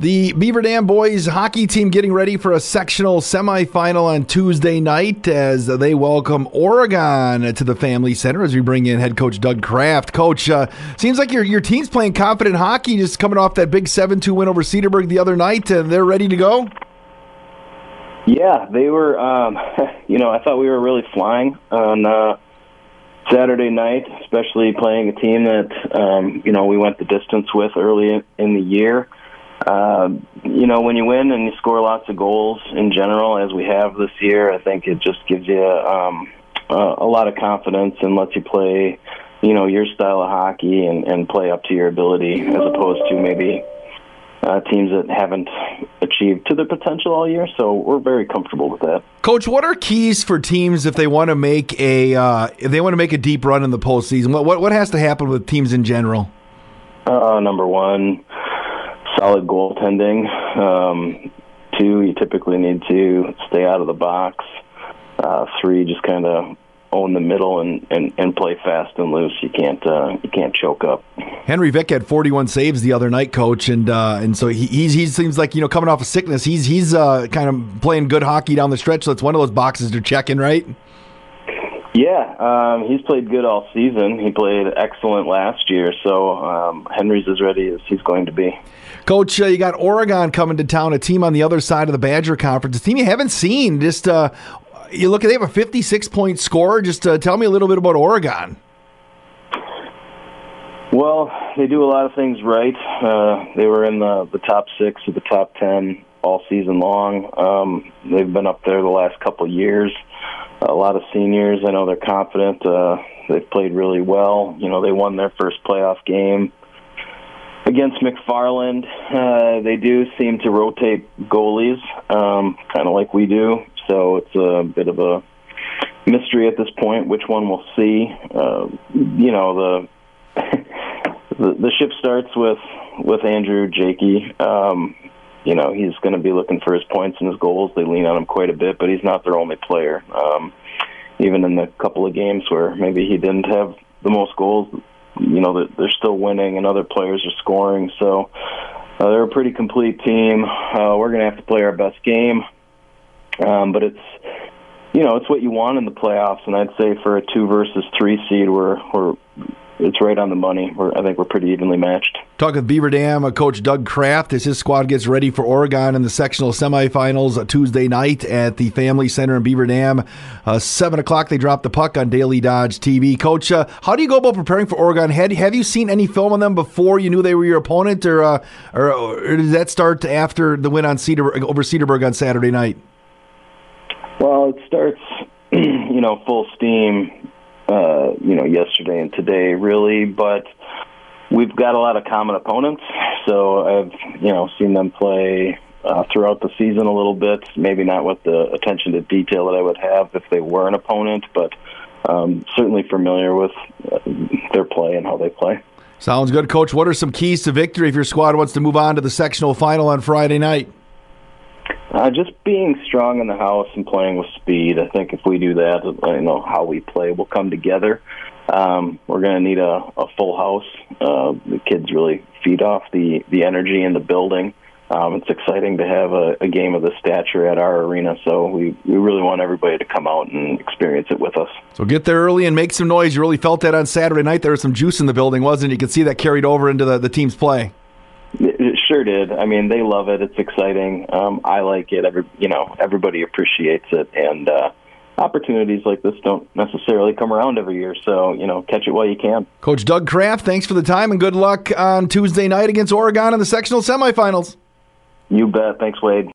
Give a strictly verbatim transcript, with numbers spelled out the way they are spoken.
The Beaver Dam boys hockey team getting ready for a sectional semifinal on Tuesday night as they welcome Oregon to the Family Center as we bring in head coach Doug Kraft. Coach, uh, seems like your your team's playing confident hockey, just coming off that big seven two win over Cedarburg the other night, and they're ready to go? Yeah, they were, um, you know, I thought we were really flying on uh, Saturday night, especially playing a team that, um, you know, we went the distance with early in the year. Uh, you know, when you win and you score lots of goals in general, as we have this year, I think it just gives you um, uh, a lot of confidence and lets you play, you know, your style of hockey and, and play up to your ability, as opposed to maybe uh, teams that haven't achieved to their potential all year. So we're very comfortable with that. Coach, what are keys for teams if they want to make a uh, if they want to make a deep run in the postseason? What what, what has to happen with teams in general? Uh, number one, solid goaltending. Um, two, you typically need to stay out of the box. Uh, three, just kind of own the middle and, and, and play fast and loose. You can't uh, you can't choke up. Henry Vick had forty-one saves the other night, Coach, and uh, and so he he's, he seems like, you know, coming off of sickness, he's he's uh, kind of playing good hockey down the stretch. So it's one of those boxes to check in, right? Yeah, um, he's played good all season. He played excellent last year, so um, Henry's as ready as he's going to be. Coach, uh, you got Oregon coming to town, a team on the other side of the Badger Conference, a team you haven't seen. Just uh, you look at, they have a fifty-six point score. Just uh, tell me a little bit about Oregon. Well, they do a lot of things right. Uh, they were in the, the top six of the top ten all season long. Um, they've been up there the last couple of years. A lot of seniors, I know they're confident. Uh, they've played really well. You know, they won their first playoff game against McFarland. Uh, they do seem to rotate goalies, um, kind of like we do. So it's a bit of a mystery at this point which one we'll see. Uh, you know, the, the the ship starts with with Andrew Jakey. Um, You know, he's going to be looking for his points and his goals. They lean on him quite a bit, but he's not their only player. Um, even in the couple of games where maybe he didn't have the most goals, you know, they're still winning and other players are scoring. So uh, they're a pretty complete team. Uh, we're going to have to play our best game. Um, but it's, you know, it's what you want in the playoffs. And I'd say for a two versus three seed, we're, we're it's right on the money. We're, I think we're pretty evenly matched. Talk with Beaver Dam coach Doug Kraft as his squad gets ready for Oregon in the sectional semifinals Tuesday night at the Family Center in Beaver Dam. Uh, seven o'clock, they drop the puck on Daily Dodge T V. Coach, uh, how do you go about preparing for Oregon? Had, have you seen any film on them before you knew they were your opponent, or, uh, or, or did that start after the win on Cedar, over Cedarburg on Saturday night? Well, it starts, you know, full steam Uh, you know, yesterday and today, really. But we've got a lot of common opponents, so I've, you know, seen them play uh, throughout the season a little bit, maybe not with the attention to detail that I would have if they were an opponent, but um, certainly familiar with uh, their play and how they play. Sounds good, Coach. What are some keys to victory if your squad wants to move on to the sectional final on Friday night? Uh, just being strong in the house and playing with speed. I think if we do that, you know, how we play will come together. Um, we're going to need a, a full house. Uh, the kids really feed off the, the energy in the building. Um, it's exciting to have a, a game of this stature at our arena, so we, we really want everybody to come out and experience it with us. So get there early and make some noise. You really felt that on Saturday night. There was some juice in the building, wasn't it? You could see that carried over into the, the team's play. It sure did. I mean, they love it. It's exciting. Um, I like it. Every, you know, everybody appreciates it, and uh, opportunities like this don't necessarily come around every year. So, you know, catch it while you can. Coach Doug Kraft, thanks for the time, and good luck on Tuesday night against Oregon in the sectional semifinals. You bet. Thanks, Wade.